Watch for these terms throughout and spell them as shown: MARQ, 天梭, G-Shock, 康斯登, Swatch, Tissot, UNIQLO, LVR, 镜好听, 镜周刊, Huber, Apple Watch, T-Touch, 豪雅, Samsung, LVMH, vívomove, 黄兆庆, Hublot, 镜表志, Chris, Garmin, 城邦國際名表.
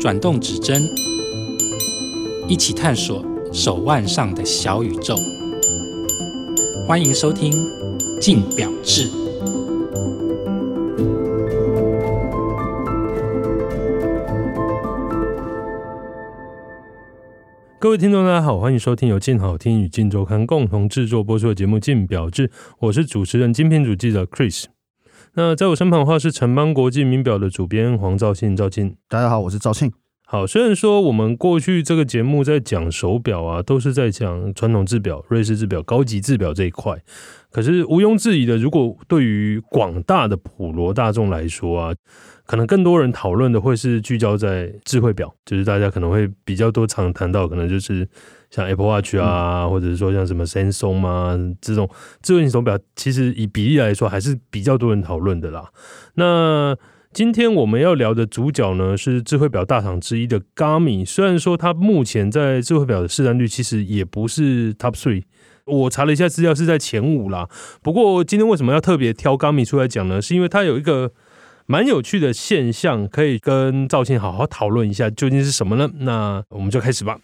转动指针，一起探索手腕上的小宇宙。欢迎收听《镜表志》。各位听众大家好，欢迎收听由镜好听与镜周刊共同制作播出的节目《镜表志》，我是主持人精品主记者 Chris。那在我身旁的话是城邦国际名表的主编黄兆庆，兆庆，大家好，我是兆庆。好，虽然说我们过去这个节目在讲手表啊，都是在讲传统制表、瑞士制表、高级制表这一块，可是毋庸置疑的，如果对于广大的普罗大众来说啊，可能更多人讨论的会是聚焦在智慧表，就是大家可能会比较多常谈到，可能就是像 Apple Watch 啊，或者是说像什么 Samsung 啊这种智慧型手表，其实以比例来说还是比较多人讨论的啦。那今天我们要聊的主角呢，是智慧表大厂之一的 Garmin。 虽然说它目前在智慧表的市占率其实也不是 Top 3，我查了一下资料是在前5啦。不过今天为什么要特别挑 Garmin 出来讲呢？是因为它有一个蛮有趣的现象，可以跟兆庆好好讨论一下究竟是什么呢？那我们就开始吧。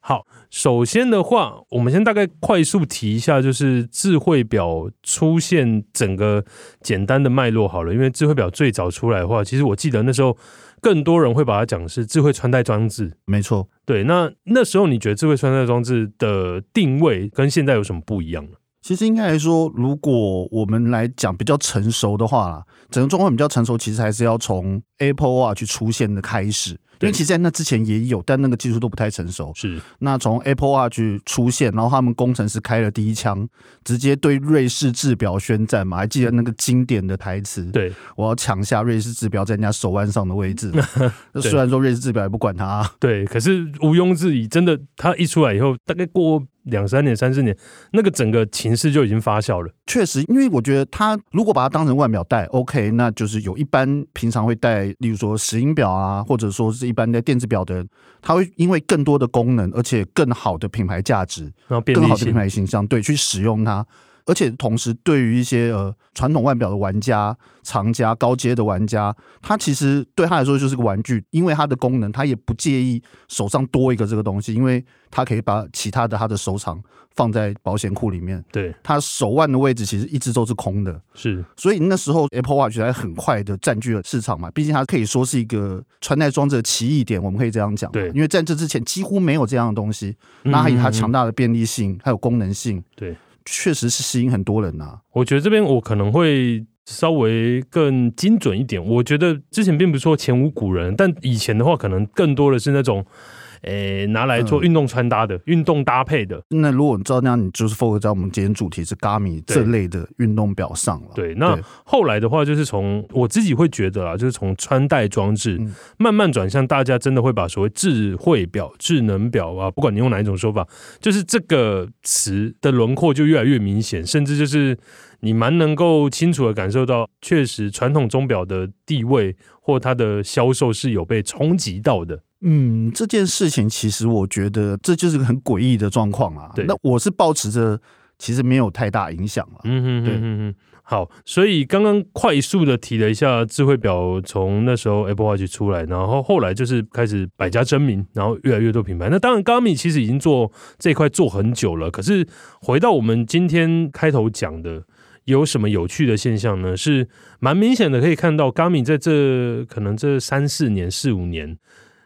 好，首先的话，我们先大概快速提一下，就是智慧表出现整个简单的脉络好了。因为智慧表最早出来的话，其实我记得那时候更多人会把它讲是智慧穿戴装置。没错，对。那时候你觉得智慧穿戴装置的定位跟现在有什么不一样呢？其实应该来说，如果我们来讲比较成熟的话啦，整个状况比较成熟，其实还是要从 Apple Watch 出现的开始。因为其实在那之前也有，但那个技术都不太成熟。是，那从 Apple Watch 出现，然后他们工程师开了第一枪，直接对瑞士制表宣战嘛，还记得那个经典的台词，对，我要抢下瑞士制表在人家手腕上的位置。虽然说瑞士制表也不管它、啊、对，可是毋庸置疑，真的它一出来以后，大概过2-3年、3-4年，那个整个情势就已经发酵了。确实，因为我觉得它如果把它当成腕表戴 OK， 那就是有一般平常会戴，例如说石英表啊，或者说是一般的电子表的人，它会因为更多的功能，而且更好的品牌价值，更好的品牌形象，对，去使用它。而且同时对于一些传统腕表的玩家、藏家、高阶的玩家，他其实对他来说就是个玩具，因为他的功能他也不介意手上多一个这个东西，因为他可以把其他的他的手掌放在保险库里面。对，他手腕的位置其实一直都是空的。是，所以那时候 Apple Watch 才很快的占据了市场嘛，毕竟它可以说是一个穿戴装置的奇异点，我们可以这样讲。对，因为在这之前几乎没有这样的东西，那还有它强大的便利性还有功能性。对，确实是吸引很多人啊。我觉得这边我可能会稍微更精准一点。我觉得之前并不是说前无古人，但以前的话可能更多的是那种拿来做运动穿搭的、运动搭配的。那如果你知道那样，你就是 focus 在我们今天主题是 Garmin 这类的运动表上了。对，那后来的话，就是从我自己会觉得啊，就是从穿戴装置、慢慢转向大家真的会把所谓智慧表、智能表啊，不管你用哪一种说法，就是这个词的轮廓就越来越明显，甚至就是你蛮能够清楚的感受到，确实传统钟表的地位或它的销售是有被冲击到的。嗯，这件事情其实我觉得这就是个很诡异的状况啊。那我是抱持着其实没有太大影响了。好，所以刚刚快速的提了一下智慧表从那时候 Apple Watch 出来，然后后来就是开始百家争鸣，然后越来越多品牌。那当然 Garmin 其实已经做这一块做很久了，可是回到我们今天开头讲的有什么有趣的现象呢？是蛮明显的可以看到 Garmin 在这可能这3-4年、4-5年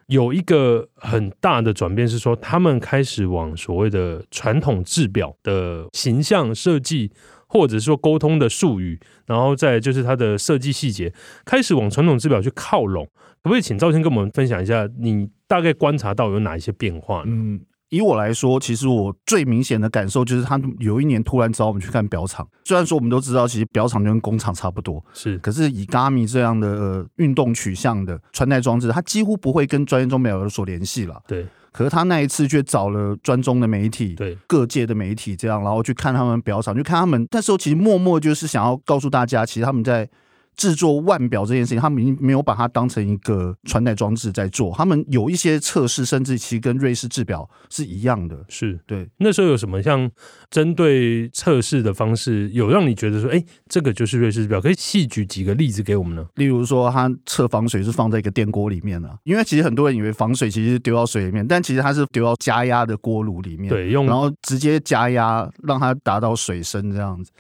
有一个很大的转变，是说他们开始往所谓的传统制表的形象设计，或者说沟通的术语，然后再就是它的设计细节，开始往传统制表去靠拢。可不可以请兆庆跟我们分享一下，你大概观察到有哪一些变化呢？以我来说，其实我最明显的感受就是，他有一年突然找我们去看表厂。虽然说我们都知道，其实表厂就跟工厂差不多，是。可是以 Garmin 这样的运动取向的穿戴装置，它几乎不会跟专业钟表有所联系了。对。可是他那一次却找了专钟的媒体，对，各界的媒体这样，然后去看他们表厂，去看他们那时候其实默默就是想要告诉大家，其实他们在制作腕表这件事情，他们已经没有把它当成一个穿戴装置在做，他们有一些测试，甚至其实跟瑞士制表是一样的。是，对。那时候有什么像针对测试的方式，有让你觉得说，哎，这个就是瑞士制表？可以细举几个例子给我们呢？例如说，它测防水是放在一个电锅里面啊，因为其实很多人以为防水其实是丢到水里面，但其实它是丢到加压的锅炉里面，对，用然后直接加压让它达到水深这样子。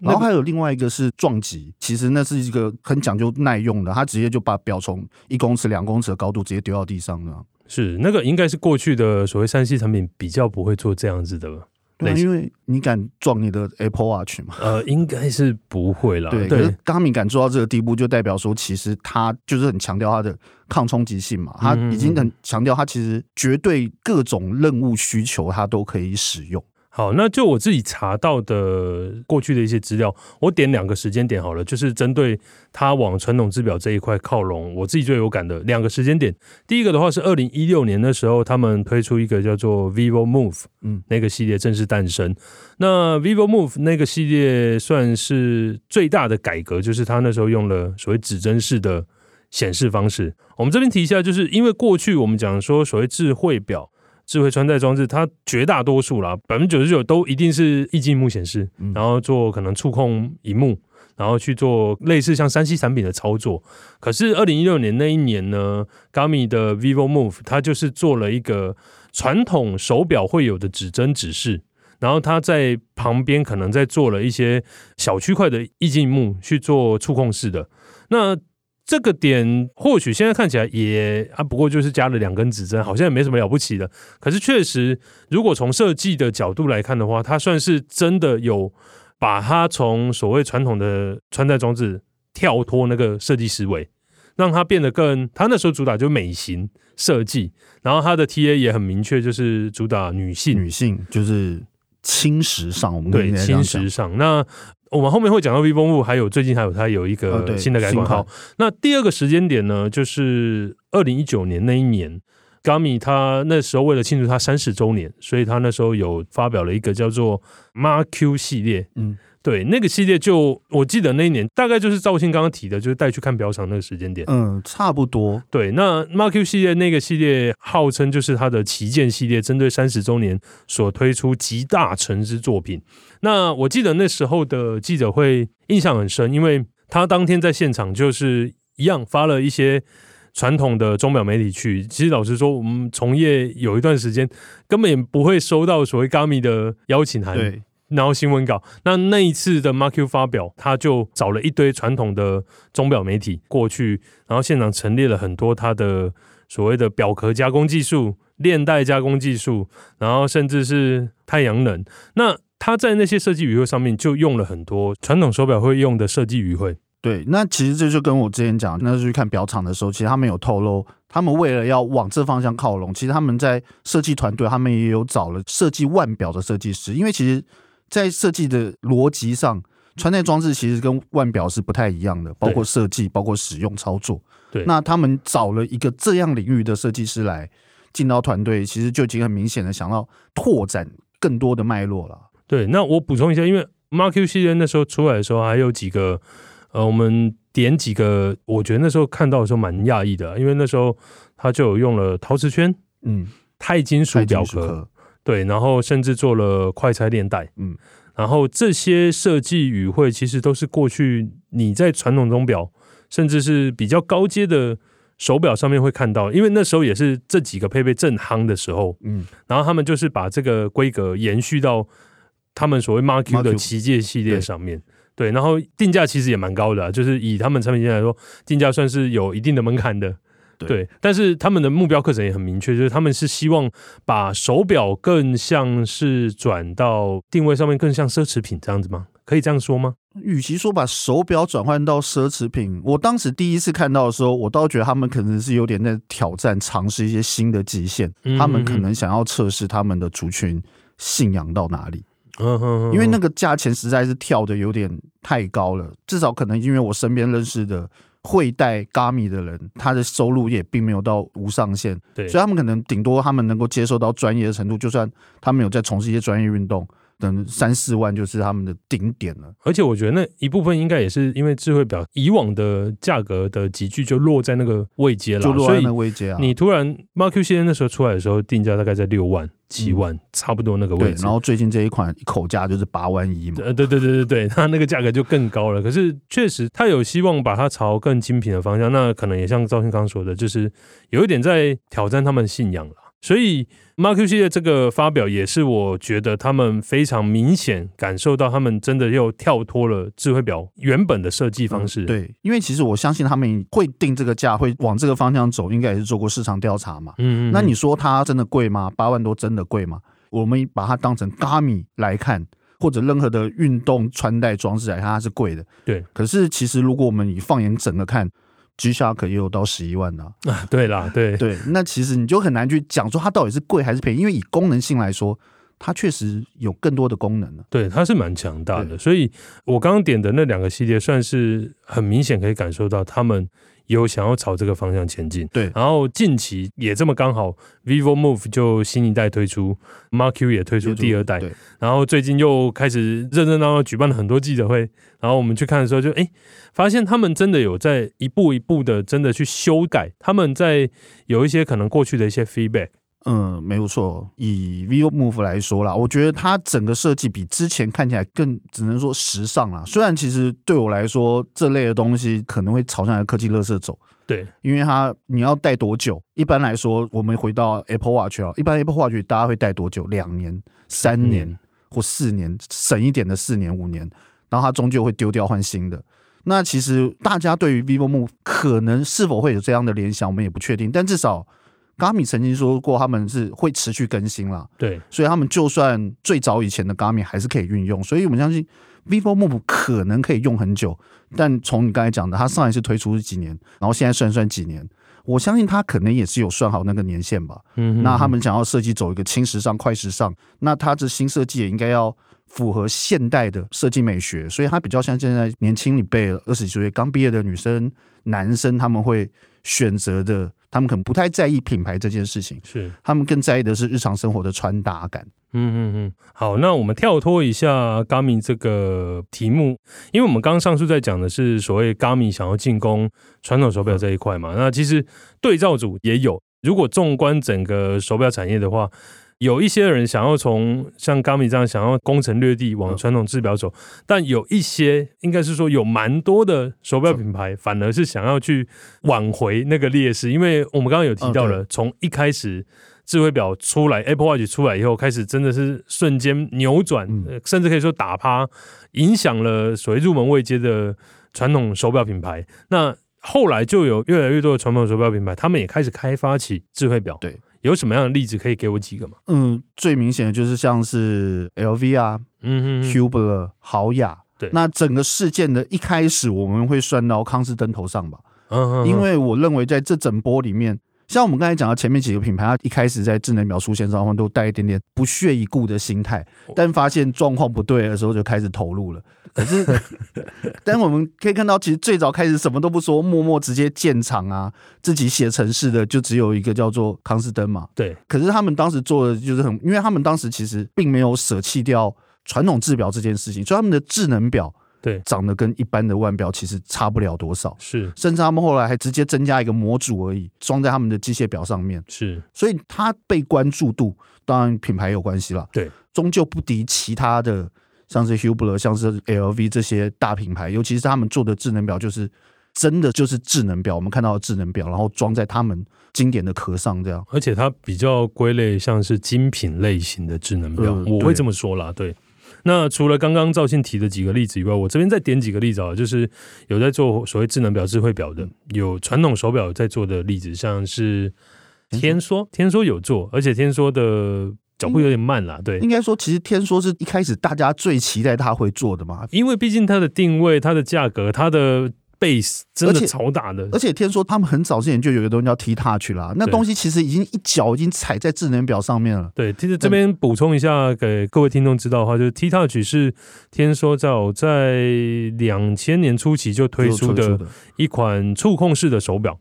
然后还有另外一个是撞击，其实那是一个很讲究耐用的，他直接就把表从1公尺、2公尺的高度直接丢到地上了。是，那个应该是过去的所谓3C产品比较不会做这样子的。对，因为你敢撞你的 Apple Watch 吗？应该是不会啦。对，可是 Garmin 敢做到这个地步，就代表说其实他就是很强调他的抗冲击性嘛，他已经很强调他其实绝对各种任务需求他都可以使用。好，那就我自己查到的过去的一些资料，我点两个时间点好了，就是针对它往传统制表这一块靠拢，我自己最有感的两个时间点。第一个的话是2016年的时候，他们推出一个叫做 vívomove 那个系列正式诞生。那 vívomove 那个系列算是最大的改革，就是它那时候用了所谓指针式的显示方式。我们这边提一下，就是因为过去我们讲说所谓智慧表、智慧穿戴装置，它绝大多数啦，99%都一定是液晶幕显示，然后做可能触控萤幕，然后去做类似像 3C 产品的操作。可是2016年那一年呢， Garmin 的 vívomove 它就是做了一个传统手表会有的指针指示，然后它在旁边可能在做了一些小区块的液晶幕去做触控式的。那这个点或许现在看起来也不过就是加了2根指针，好像也没什么了不起的。可是确实，如果从设计的角度来看的话，它算是真的有把它从所谓传统的穿戴装置跳脱那个设计思维，让它变得更，它那时候主打就是美型设计，然后它的 TA 也很明确，就是主打女性，女性就是轻时尚，我们对轻时尚那。我们后面会讲到 vívomove 还有最近还有它有一个新的改款号。那第二个时间点呢，就是2019年那一年 Garmin 它那时候为了庆祝它30周年，所以它那时候有发表了一个叫做 MARQ 系列。对，那个系列就我记得那一年大概就是兆庆刚刚提的，就是带去看表厂那个时间点，差不多。对，那 MARQ 系列那个系列号称就是它的旗舰系列，针对30周年所推出集大成之作品。那我记得那时候的记者会印象很深，因为他当天在现场就是一样发了一些传统的钟表媒体去，其实老实说我们从业有一段时间根本也不会收到所谓 Garmin 的邀请函，对，然后新闻稿。那一次的 MARQ 发表，他就找了一堆传统的钟表媒体过去，然后现场陈列了很多他的所谓的表壳加工技术、链带加工技术，然后甚至是太阳能。那他在那些设计语汇上面就用了很多传统手表会用的设计语汇。对，那其实这就跟我之前讲，那时候去看表厂的时候，其实他们有透露，他们为了要往这方向靠拢，其实他们在设计团队，他们也有找了设计腕表的设计师，因为其实在设计的逻辑上，穿戴装置其实跟腕表是不太一样的，包括设计，包括使用操作。对，那他们找了一个这样领域的设计师来进到团队，其实就已经很明显的想要拓展更多的脉络了。对，那我补充一下，因为 MARQ 系列那时候出来的时候，还有几个我们点几个，我觉得那时候看到的时候蛮讶异的，因为那时候他就有用了陶瓷圈，钛金属表壳。对，然后甚至做了快拆链带，然后这些设计语汇其实都是过去你在传统钟表，甚至是比较高阶的手表上面会看到，因为那时候也是这几个配备正夯的时候，然后他们就是把这个规格延续到他们所谓 MARQ 的旗舰系列上面。对，然后定价其实也蛮高的，就是以他们产品线来说，定价算是有一定的门槛的。对，但是他们的目标课程也很明确，就是他们是希望把手表更像是转到定位上面，更像奢侈品这样子吗？可以这样说吗？与其说把手表转换到奢侈品，我当时第一次看到的时候，我倒觉得他们可能是有点在挑战、尝试一些新的极限，他们可能想要测试他们的族群信仰到哪里。因为那个价钱实在是跳的有点太高了，至少可能因为我身边认识的会戴 Garmin 的人，他的收入也并没有到无上限，所以他们可能顶多他们能够接受到专业的程度，就算他们有在从事一些专业运动，等3-4万就是他们的顶点了。而且我觉得那一部分应该也是因为智慧表以往的价格的集聚就落在那个位阶了，就落在那位阶啊。你突然 MARQ 系列那时候出来的时候定价大概在6万7万、差不多那个位置，然后最近这一款一口价就是8万1嘛。对，它那个价格就更高了。可是确实它有希望把它朝更精品的方向，那可能也像赵信康说的，就是有一点在挑战他们信仰了。所以 MARQ 系列这个发表也是我觉得他们非常明显感受到他们真的又跳脱了智慧表原本的设计方式。对，因为其实我相信他们会定这个价会往这个方向走，应该也是做过市场调查嘛。那你说它真的贵吗？8万多真的贵吗？我们把它当成 Garmin 来看，或者任何的运动穿戴装置来看，它是贵的。对，可是其实如果我们以放眼整个看，G-Shock 也有到11万的啊，对啦，对，那其实你就很难去讲说它到底是贵还是便宜，因为以功能性来说，它确实有更多的功能了。对，它是蛮强大的，所以我刚刚点的那两个系列，算是很明显可以感受到他们有想要朝这个方向前进。对，然后近期也这么刚好 vívomove 就新一代推出， MARQ 也推出第二代，然后最近又开始热热闹闹举办了很多记者会，然后我们去看的时候就发现他们真的有在一步一步的真的去修改，他们在有一些可能过去的一些 feedback。 没有错，以 vívomove 来说啦，我觉得它整个设计比之前看起来更，只能说时尚啦。虽然其实对我来说这类的东西可能会朝向科技垃圾走，对，因为它你要戴多久，一般来说我们回到 Apple Watch 啊，一般 Apple Watch 大家会戴多久？2年、3年或4年，省一点的4年5年，然后它终究会丢掉换新的。那其实大家对于 vívomove 可能是否会有这样的联想，我们也不确定，但至少Garmin 曾经说过他们是会持续更新啦，对，所以他们就算最早以前的 Garmin 还是可以运用，所以我们相信 vívomove 可能可以用很久。但从你刚才讲的，他上一次推出是几年，然后现在算几年，我相信他可能也是有算好那个年限吧。那他们想要设计走一个轻时尚、快时尚，那他这新设计也应该要符合现代的设计美学，所以它比较像现在年轻一辈20几岁刚毕业的女生、男生他们会选择的，他们可能不太在意品牌这件事情，是他们更在意的是日常生活的穿搭感。好，那我们跳脱一下 Garmin 这个题目，因为我们刚刚上述在讲的是所谓 Garmin 想要进攻传统手表这一块嘛。那其实对照组也有，如果纵观整个手表产业的话，有一些人想要从像 Garmin 这样想要攻城略地往传统制表走，但有一些应该是说有蛮多的手表品牌反而是想要去挽回那个劣势，因为我们刚刚有提到了，从一开始智慧表出来 Apple Watch 出来以后开始真的是瞬间扭转，甚至可以说打趴，影响了所谓入门位阶的传统手表品牌。那后来就有越来越多的传统手表品牌他们也开始开发起智慧表。对，有什么样的例子可以给我几个吗？最明显的就是像是 LVR、Huber、豪雅。对，那整个事件的一开始我们会算到康斯登头上吧。因为我认为在这整波里面，像我们刚才讲到前面几个品牌，它一开始在智能表出现上都带一点点不屑一顾的心态，但发现状况不对的时候就开始投入了。可是但我们可以看到，其实最早开始什么都不说，默默直接建厂啊，自己写程式的就只有一个叫做康斯登嘛。对，可是他们当时做的就是很，因为他们当时其实并没有舍弃掉传统制表这件事情，所以他们的智能表对长得跟一般的腕表其实差不了多少，是，甚至他们后来还直接增加一个模组而已，装在他们的机械表上面，是，所以它被关注度当然品牌有关系啦，对，终究不敌其他的像是 Hublot 像是 LV 这些大品牌，尤其是他们做的智能表就是真的就是智能表，我们看到的智能表，然后装在他们经典的壳上这样，而且它比较归类像是精品类型的智能表，我会这么说啦。对，那除了刚刚赵信提的几个例子以外，我这边再点几个例子啊，就是有在做所谓智能表、智慧表的，有传统手表在做的例子，像是天梭，天梭有做，而且天梭的脚步有点慢啦。对，应该说其实天梭是一开始大家最期待它会做的嘛，因为毕竟它的定位、它的价格、它的 base 真的超大的，而且天梭他们很早之前就有一个东西叫 T-Touch 啦，那东西其实已经一脚已经踩在智能表上面了。对，其实这边补充一下给各位听众知道的话，就是 T-Touch 是天梭在2000年初期就推出的一款触控式的手表。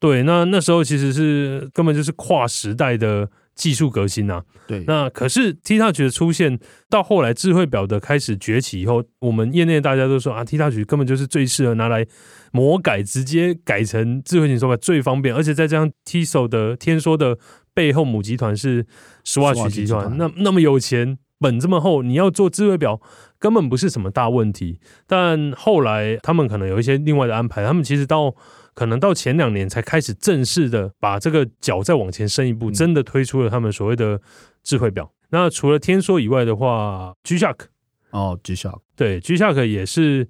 对，那时候其实是根本就是跨时代的技术革新啊。对，那可是 T-Touch 的出现到后来智慧表的开始崛起以后，我们业内大家都说啊 T-Touch 根本就是最适合拿来魔改，直接改成智慧型手表最方便，而且再加上 Tissot 的天梭的背后母集团是 Swatch 集团，那么有钱本这么厚，你要做智慧表根本不是什么大问题。但后来他们可能有一些另外的安排，他们其实可能到前2年才开始正式的把这个脚再往前伸一步，真的推出了他们所谓的智慧表。那除了天梭以外的话 G-Shock 对 G-Shock 也是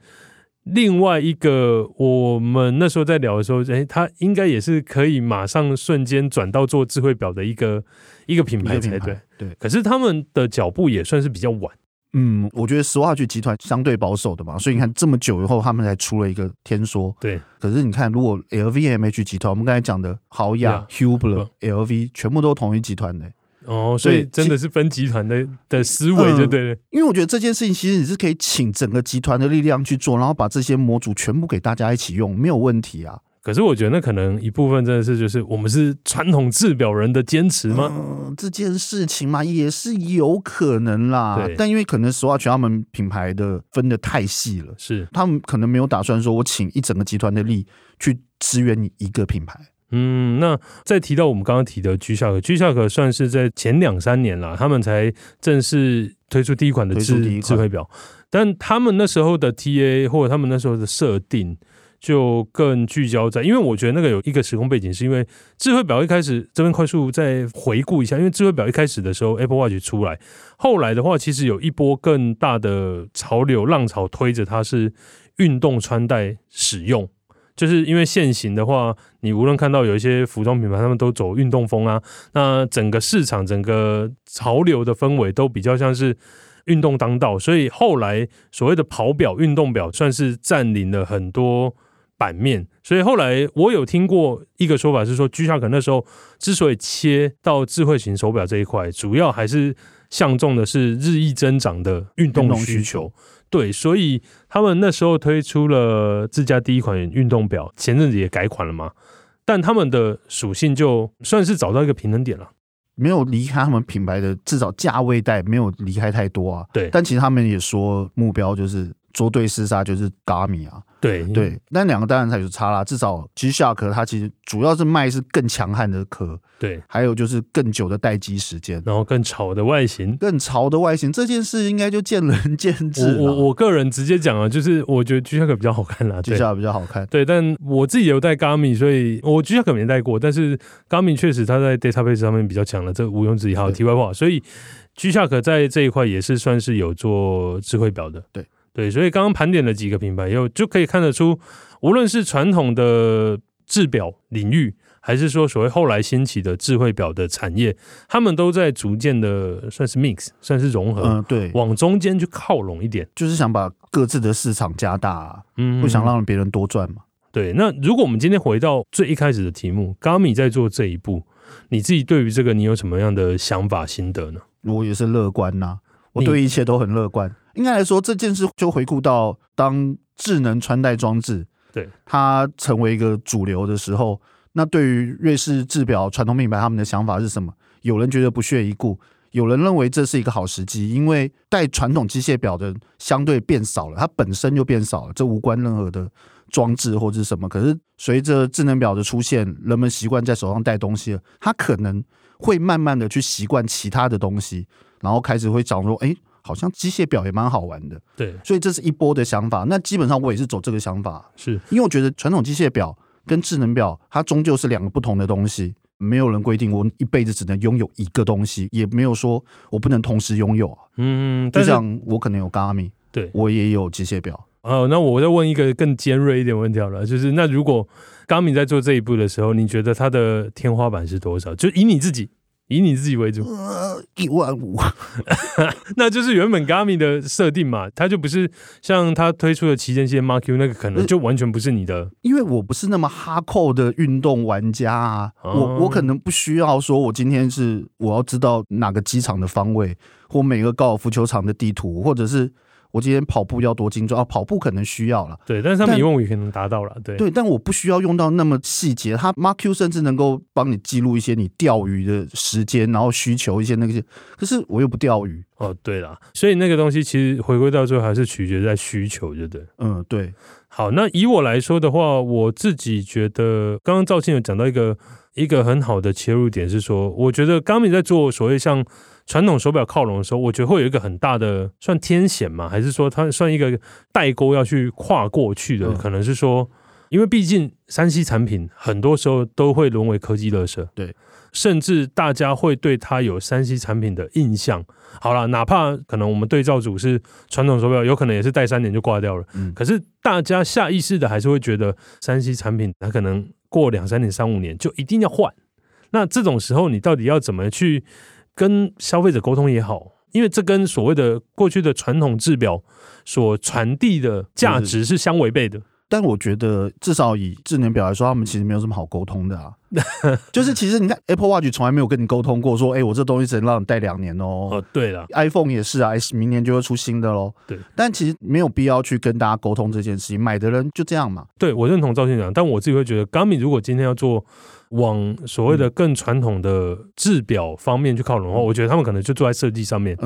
另外一个，我们那时候在聊的时候，它应该也是可以马上瞬间转到做智慧表的一个品牌才对。对，可是他们的脚步也算是比较晚。嗯，我觉得Swatch集团相对保守的嘛，所以你看这么久以后他们才出了一个天梭。对，可是你看如果 LVMH 集团，我们刚才讲的豪雅、Huber、LV 全部都同一集团的。哦，所以真的是分集团 的思维就对了。因为我觉得这件事情其实你是可以请整个集团的力量去做，然后把这些模组全部给大家一起用，没有问题啊。可是我觉得那可能一部分真的是就是我们是传统制表人的坚持吗？这件事情嘛也是有可能啦，但因为可能Swatch他们品牌的分的太细了，是他们可能没有打算说我请一整个集团的力去支援你一个品牌。嗯，那再提到我们刚刚提的 G-Shock 算是在前2-3年啦，他们才正式推出第一款的智慧表，但他们那时候的 TA 或者他们那时候的设定就更聚焦在，因为我觉得那个有一个时空背景，是因为智慧表一开始，这边快速再回顾一下，因为智慧表一开始的时候 Apple Watch 出来，后来的话其实有一波更大的潮流浪潮推着它是运动穿戴使用，就是因为现行的话你无论看到有一些服装品牌他们都走运动风啊，那整个市场整个潮流的氛围都比较像是运动当道，所以后来所谓的跑表运动表算是占领了很多版面。所以后来我有听过一个说法是说 G-Shock 那时候之所以切到智慧型手表这一块，主要还是相中的是日益增长的运动需求。对，所以他们那时候推出了自家第一款运动表，前阵子也改款了嘛，但他们的属性就算是找到一个平衡点了，没有离开他们品牌的至少价位带没有离开太多啊。对，但其实他们也说目标就是捉对厮杀，就是 Garmin 啊。对，但两个当然才有差啦，至少 G-Shock 它其实主要是卖是更强悍的壳，对，还有就是更久的待机时间，然后更潮的外形，这件事应该就见仁见智。我个人直接讲啊，就是我觉得 G-Shock 比较好看啦， G-Shock 比较好看。对，但我自己有带 Garmin， 所以我 G-Shock 没带过，但是 Garmin 确实它在 database 上面比较强了，这毋庸置疑。还有题外话，所以 G-Shock 在这一块也是算是有做智慧表的。对，所以刚刚盘点了几个品牌以后，就可以看得出，无论是传统的制表领域，还是说所谓后来兴起的智慧表的产业，他们都在逐渐的算是 mix， 算是融合，对，往中间去靠拢一点，就是想把各自的市场加大啊，不想让别人多赚嘛。对，那如果我们今天回到最一开始的题目 ，Garmin 在做这一步，你自己对于这个你有什么样的想法心得呢？我也是乐观啊，我对一切都很乐观。应该来说这件事就回顾到当智能穿戴装置对它成为一个主流的时候，那对于瑞士制表传统品牌他们的想法是什么？有人觉得不屑一顾，有人认为这是一个好时机，因为戴传统机械表的相对变少了，它本身就变少了，这无关任何的装置或者什么。可是随着智能表的出现，人们习惯在手上戴东西了，它可能会慢慢的去习惯其他的东西，然后开始会讲说好像机械表也蛮好玩的。对，所以这是一波的想法。那基本上我也是走这个想法，是因为我觉得传统机械表跟智能表它终究是两个不同的东西，没有人规定我一辈子只能拥有一个东西，也没有说我不能同时拥有。就像我可能有 Garmin， 对，我也有机械表。那我再问一个更尖锐一点问题好了，就是那如果 Garmin 在做这一步的时候，你觉得它的天花板是多少？就以你自己为主。15000。那就是原本 Garmin 的设定嘛，它就不是像它推出的旗舰线 MARQ 那个，可能就完全不是你的。因为我不是那么hardcore的运动玩家啊，我可能不需要说我今天是我要知道哪个机场的方位，或每个高尔夫球场的地图，或者是我今天跑步要多精准啊，跑步可能需要了，对，但是它们一望无余可能达到了，对对，但我不需要用到那么细节，它 MARQ 甚至能够帮你记录一些你钓鱼的时间，然后需求一些那个，可是我又不钓鱼。哦，对啦，所以那个东西其实回归到最后还是取决在需求，对不对？嗯，对。好，那以我来说的话，我自己觉得刚刚兆庆有讲到一个很好的切入点是说，我觉得 Garmin 在做所谓像传统手表靠拢的时候，我觉得会有一个很大的算天险嘛，还是说它算一个代沟要去跨过去的、可能是说，因为毕竟 3C 产品很多时候都会沦为科技垃圾，对，甚至大家会对它有 3C 产品的印象。好啦，哪怕可能我们对照组是传统手表，有可能也是戴3年就挂掉了、可是大家下意识的还是会觉得 3C 产品它可能过2-3年3-5年就一定要换。那这种时候你到底要怎么去跟消费者沟通也好，因为这跟所谓的过去的传统制表所传递的价值是相违背的。但我觉得至少以智能表来说，他们其实没有什么好沟通的啊。就是其实你看 Apple Watch 从来没有跟你沟通过说，哎、我这东西只能让你戴2年哦。对了 ，iPhone 也是啊，明年就会出新的喽。对，但其实没有必要去跟大家沟通这件事情，买的人就这样嘛。对，我认同兆庆讲，但我自己会觉得 ，Garmin 如果今天要做往所谓的更传统的制表方面去靠拢的话，我觉得他们可能就做在设计上面，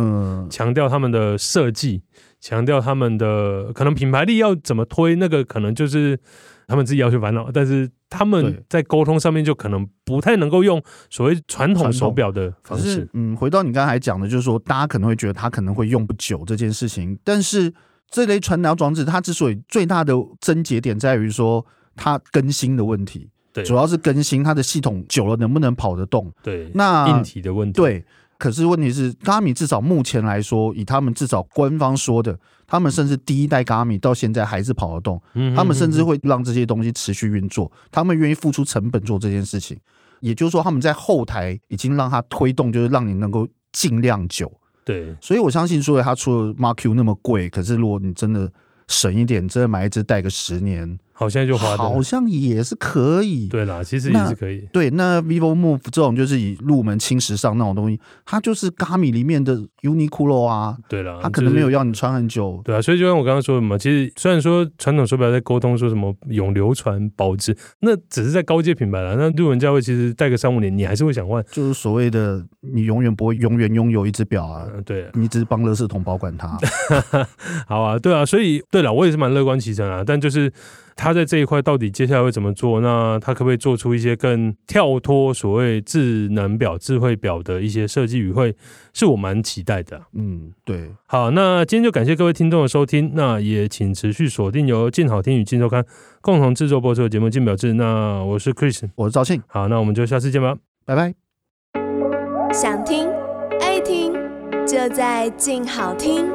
强调他们的设计，强调他们的可能品牌力要怎么推，那个可能就是他们自己要去烦恼，但是他们在沟通上面就可能不太能够用所谓传统手表的方式。回到你刚才讲的，就是说大家可能会觉得他可能会用不久这件事情，但是这类传导装置它之所以最大的症结点在于说它更新的问题，对，主要是更新它的系统久了能不能跑得动，对，那硬体的问题，对。可是问题是 Garmin 至少目前来说，以他们至少官方说的，他们甚至第一代 Garmin 到现在还是跑得动，他们甚至会让这些东西持续运作，他们愿意付出成本做这件事情，也就是说他们在后台已经让它推动，就是让你能够尽量久，对。所以我相信说它除了 MARQ 那么贵，可是如果你真的省一点，真的买一只戴个10年，好像就花的，好像也是可以。对啦，其实也是可以。对，那 vívomove 这种就是以入门轻时尚那种东西，它就是 Garmin 里面的 UNIQLO 啊。对啦，它可能没有要你穿很久。就是、对啊，所以就像我刚刚说什么，其实虽然说传统手表在沟通说什么永流传保值，那只是在高阶品牌啦。那入门价位其实戴个3-5年，你还是会想换。就是所谓的你永远不会永远拥有一只表啊。对啊，你只是帮垃圾桶保管它。好啊，对啊，所以对啦，我也是蛮乐观其成啊，但就是。他在这一块到底接下来会怎么做？那他可不可以做出一些更跳脱所谓智能表、智慧表的一些设计语汇，是我蛮期待的、对。好，那今天就感谢各位听众的收听，那也请持续锁定由静好听与静周刊共同制作播出的节目《静表志》。那我是 Chris， 我是兆庆。好，那我们就下次见吧，拜拜。想听爱听，就在静好听。